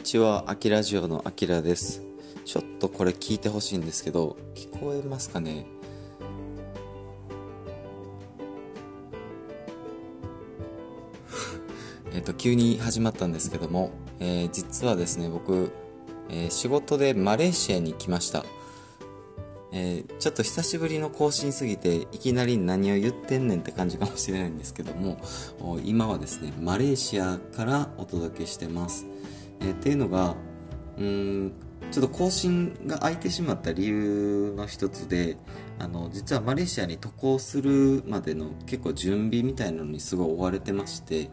にちは、アキラジオのアキラです。ちょっとこれ聞いてほしいんですけど、聞こえますかね。急に始まったんですけども、実はですね、僕、仕事でマレーシアに来ました。ちょっと久しぶりの更新すぎて、いきなり何を言ってんねんって感じかもしれないんですけども、今はですね、マレーシアからお届けしてます。っていうのが、ちょっと更新が空いてしまった理由の一つで、実はマレーシアに渡航するまでの結構準備みたいなのにすごい追われてまして、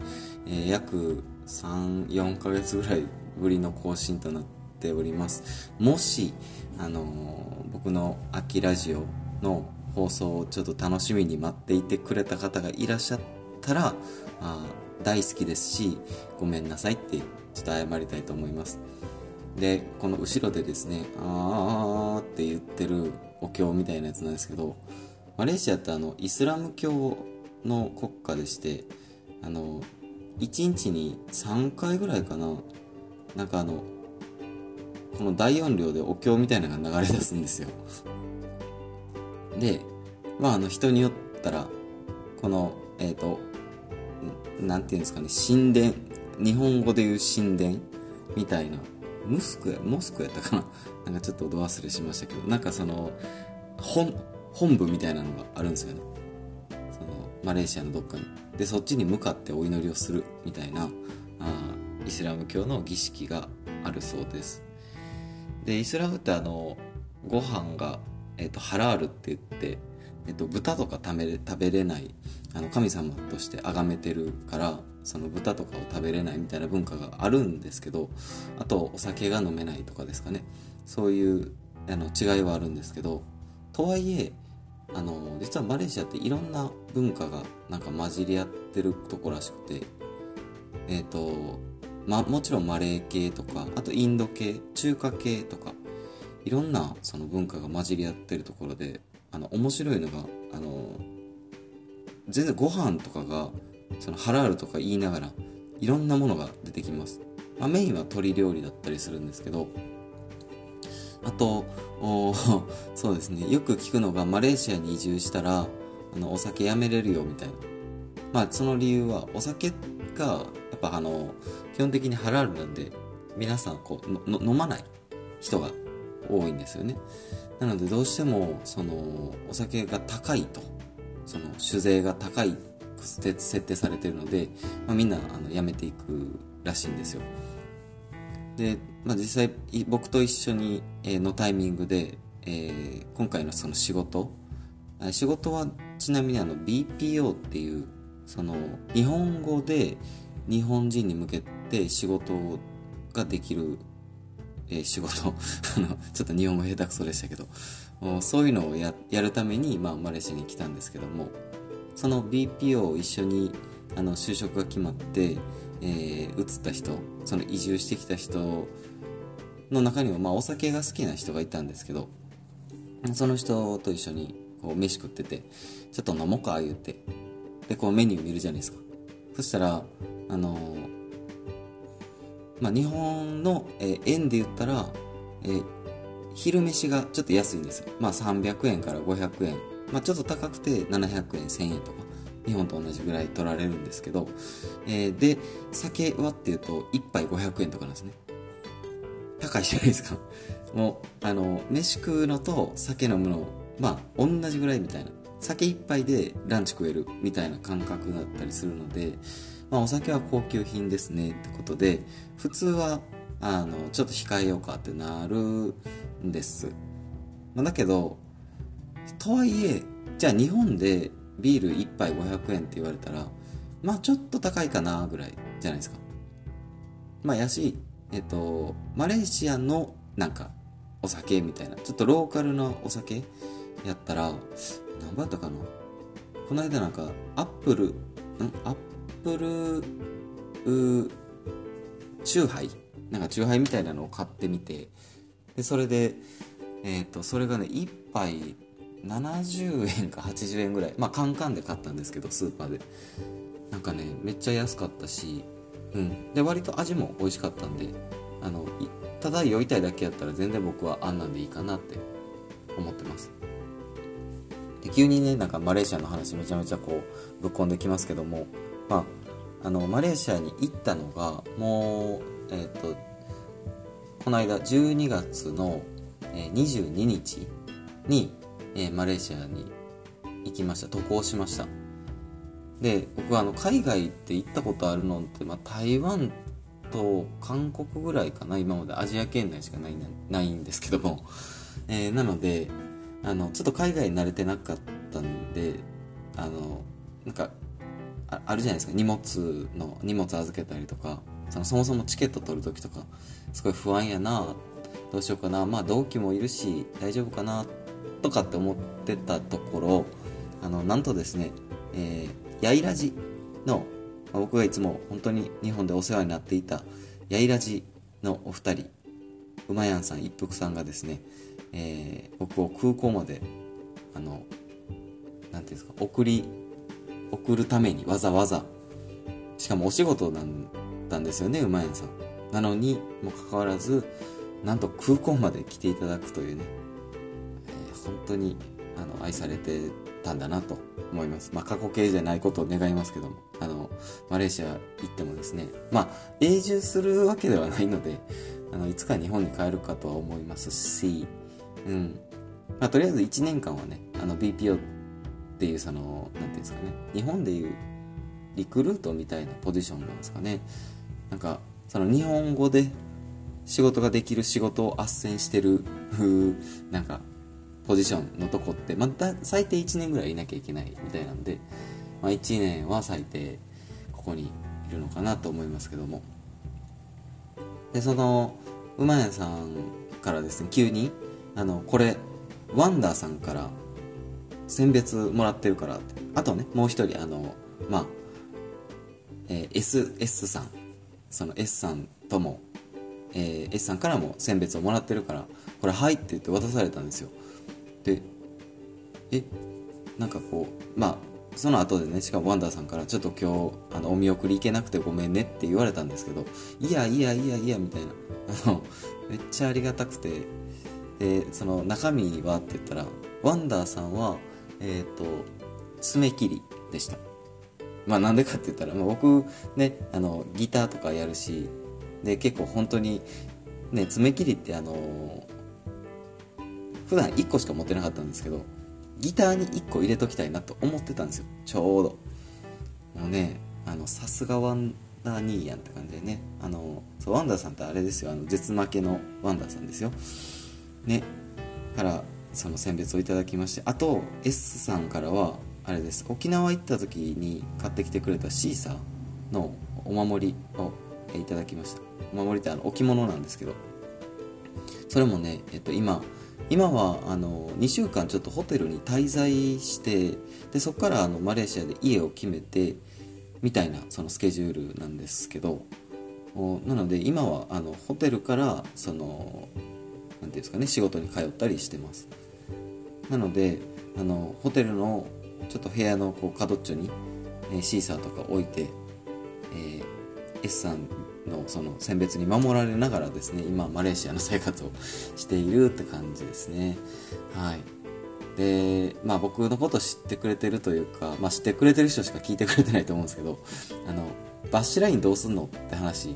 約 3,4 ヶ月ぐらいぶりの更新となっております。もし、僕の秋ラジオの放送をちょっと楽しみに待っていてくれた方がいらっしゃったら、大好きですし、ごめんなさいってちょっと謝りたいと思います。で、この後ろでですね、あーって言ってるお経みたいなやつなんですけど、マレーシアってイスラム教の国家でして、1日に3回ぐらいかな、なんかこの大音量でお経みたいなのが流れ出すんですよ。で、まあ人によったら、この、なんていうんですかね、神殿、日本語で言う神殿みたいな、モスクやったかな、なんかちょっとど忘れしましたけど、なんかその本部みたいなのがあるんですよね、そのマレーシアのどっかに。で、そっちに向かってお祈りをするみたいな、イスラム教の儀式があるそうです。で、イスラムってご飯が、ハラールって言って、豚とか食べれない、神様として崇めてるから、その豚とかを食べれないみたいな文化があるんですけど、あとお酒が飲めないとかですかね、そういう違いはあるんですけど、とはいえ実はマレーシアっていろんな文化がなんか混じり合ってるとこらしくて、もちろんマレー系とか、あとインド系、中華系とか、いろんなその文化が混じり合ってるところで、面白いのが、全然ご飯とかがそのハラールとか言いながらいろんなものが出てきます。メインは鶏料理だったりするんですけど、あとそうですね、よく聞くのが、マレーシアに移住したらお酒やめれるよみたいな。その理由は、お酒がやっぱ基本的にハラールなんで、皆さんこう飲まない人が多いんですよね。なので、どうしてもそのお酒が高いと、その酒税が高い設定されているので、みんなやめていくらしいんですよ。で、実際僕と一緒にのタイミングで、今回のその仕事はちなみにBPO っていう、その日本語で日本人に向けて仕事ができる仕事ちょっと日本語下手くそでしたけど、そういうのを やるために、マレーシアに来たんですけども、その BPO を一緒に就職が決まって、移った人、その移住してきた人の中にも、お酒が好きな人がいたんですけど、その人と一緒にこう飯食ってて、ちょっと飲もうか言って、でこうメニュー見るじゃないですか。そしたら日本の円で言ったら、昼飯がちょっと安いんですよ。300円から500円。ちょっと高くて700円、1000円とか、日本と同じぐらい取られるんですけど、で、酒はっていうと、1杯500円とかなんですね。高いじゃないですか。もう、飯食うのと酒飲むの、同じぐらいみたいな。酒1杯でランチ食えるみたいな感覚だったりするので、お酒は高級品ですねってことで、普通は、ちょっと控えようかってなるんです。だけど、とはいえ、じゃあ日本でビール1杯500円って言われたら、ちょっと高いかなぐらいじゃないですか。やし、マレーシアのなんかお酒みたいな、ちょっとローカルなお酒やったら、何倍だったかな、この間なんかアップルチューハイ、なんかチューハイみたいなのを買ってみて、でそれでそれがね、1杯70円か80円ぐらい、カンカンで買ったんですけど、スーパーでなんかね、めっちゃ安かったし、で割と味も美味しかったんで、ただ酔いたいだけやったら全然僕はあんなんでいいかなって思ってます。で急にね、なんかマレーシアの話めちゃめちゃこうぶっこんできますけども、まあ、マレーシアに行ったのがもう、この間12月の22日にマレーシアに行きました。渡航しました。で、僕は海外って行ったことあるのって、まあ、台湾と韓国ぐらいかな、今までアジア圏内しかないんですけども、なのでちょっと海外に慣れてなかったんで、なんか あるじゃないですか、荷物預けたりとか、そもそもチケット取るときとかすごい不安やな、どうしようかな、まあ同期もいるし大丈夫かなとかって思ってたところ、なんとですね、ヤイラジの、僕がいつも本当に日本でお世話になっていたヤイラジのお二人、うまやんさん、一服さんがですね、僕を空港までなんていうんですか、送るためにわざわざ、しかもお仕事だったんですよね、うまやんさんなのにもかかわらず、なんと空港まで来ていただくというね、本当に愛されてたんだなと思います。まあ、過去形じゃないことを願いますけども、マレーシア行ってもですね、まあ永住するわけではないので、いつか日本に帰るかとは思いますし、まあ、とりあえず1年間はね、BPO っていう、なんていうんですかね、日本でいうリクルートみたいなポジションなんですかね、なんか日本語で仕事ができる、仕事を斡旋してるなんかポジションのとこって、まあ、最低1年ぐらいいなきゃいけないみたいなんで、まあ、1年は最低ここにいるのかなと思いますけども。で、うまやさんからですね、急にこれワンダーさんから選別もらってるからって、あとね、もう一人まあ、S さん、S さんとも、S さんからも選別をもらってるから、これはいって言って渡されたんですよ。で、なんかこう、まあその後でね、しかもワンダーさんからちょっと今日お見送り行けなくてごめんねって言われたんですけど、いやみたいな、めっちゃありがたくて、で中身はって言ったら、ワンダーさんは爪切りでした。まあなんでかって言ったら、まあ、僕ねギターとかやるし、で結構本当にね、爪切りって普段1個しか持ってなかったんですけど、ギターに1個入れときたいなと思ってたんですよ、ちょうど。もうね、さすがワンダー兄やんって感じでね、ワンダーさんってあれですよ、絶負けのワンダーさんですよね、から選別をいただきまして、あと S さんからはあれです、沖縄行った時に買ってきてくれたシーサーのお守りをいただきました。お守りって置物なんですけど、それもね、今は2週間ちょっとホテルに滞在して、でそこからマレーシアで家を決めてみたいなスケジュールなんですけど、なので今はホテルからなんていうんですかね、仕事に通ったりしてます。なのでホテルのちょっと部屋のこう角っちょに、シーサーとか置いて、S さんの選別に守られながらですね、今マレーシアの生活をしているって感じですね。はい。で、まあ僕のこと知ってくれてるというか、まあ知ってくれてる人しか聞いてくれてないと思うんですけど、バッシュラインどうすんのって話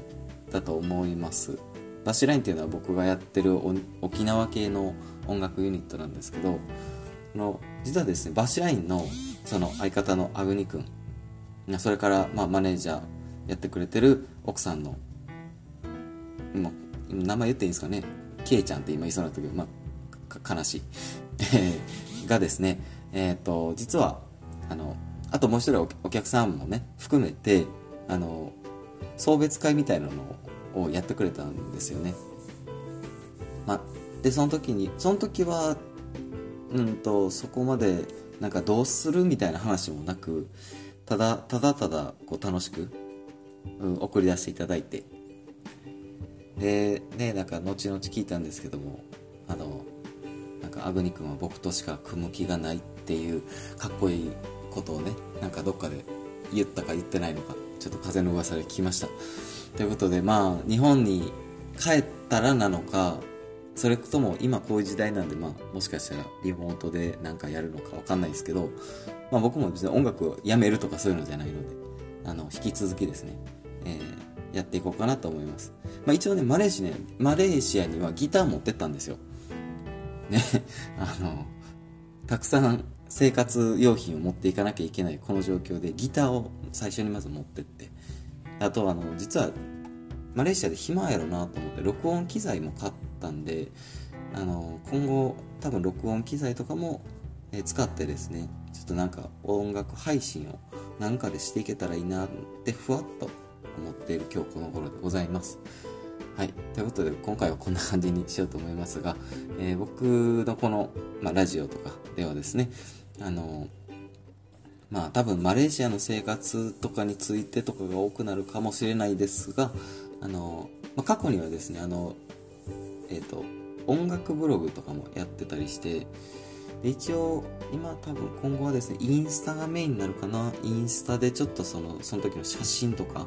だと思います。バッシュラインっていうのは僕がやってる沖縄系の音楽ユニットなんですけど、実はですね、バッシュラインの相方のアグニ君、それからまあマネージャーやってくれてる奥さんの、名前言っていいんですかね、ケイちゃんって今言いそうな時、まあ悲しいがですね、実はあともう一人お客さんもね含めて送別会みたいなのをやってくれたんですよね。まあ、でその時はそこまでなんかどうするみたいな話もなく、ただこう楽しく送り出していただいて、でね、なんか後々聞いたんですけども、なんかアグニ君は僕としか組む気がないっていうかっこいいことをね、なんかどっかで言ったか言ってないのか、ちょっと風の噂で聞きました。ということで、まあ日本に帰ったらなのか、それとも今こういう時代なんで、もしかしたらリモートでなんかやるのかわかんないですけど、僕も別に音楽をやめるとかそういうのじゃないので、引き続きですね、やっていこうかなと思います。一応ね、マレーシアにはギター持ってったんですよ。ね、たくさん生活用品を持っていかなきゃいけないこの状況で、ギターを最初にまず持ってって、あと実はマレーシアで暇やろなと思って録音機材も買ったんで、今後多分録音機材とかも使ってですね、ちょっとなんか音楽配信をなんかでしていけたらいいなってふわっと思っている今日この頃でございます。はい、ということで今回はこんな感じにしようと思いますが、僕のこの、ラジオとかではですね、多分マレーシアの生活とかについてとかが多くなるかもしれないですが、過去にはですね、音楽ブログとかもやってたりして、で一応今多分今後はですね、インスタがメインになるかな。インスタでちょっとその時の写真とか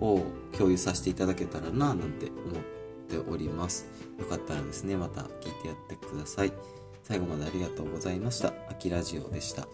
を共有させていただけたらななんて思っております。よかったらですね、また聞いてやってください。最後までありがとうございました。あきラジオでした。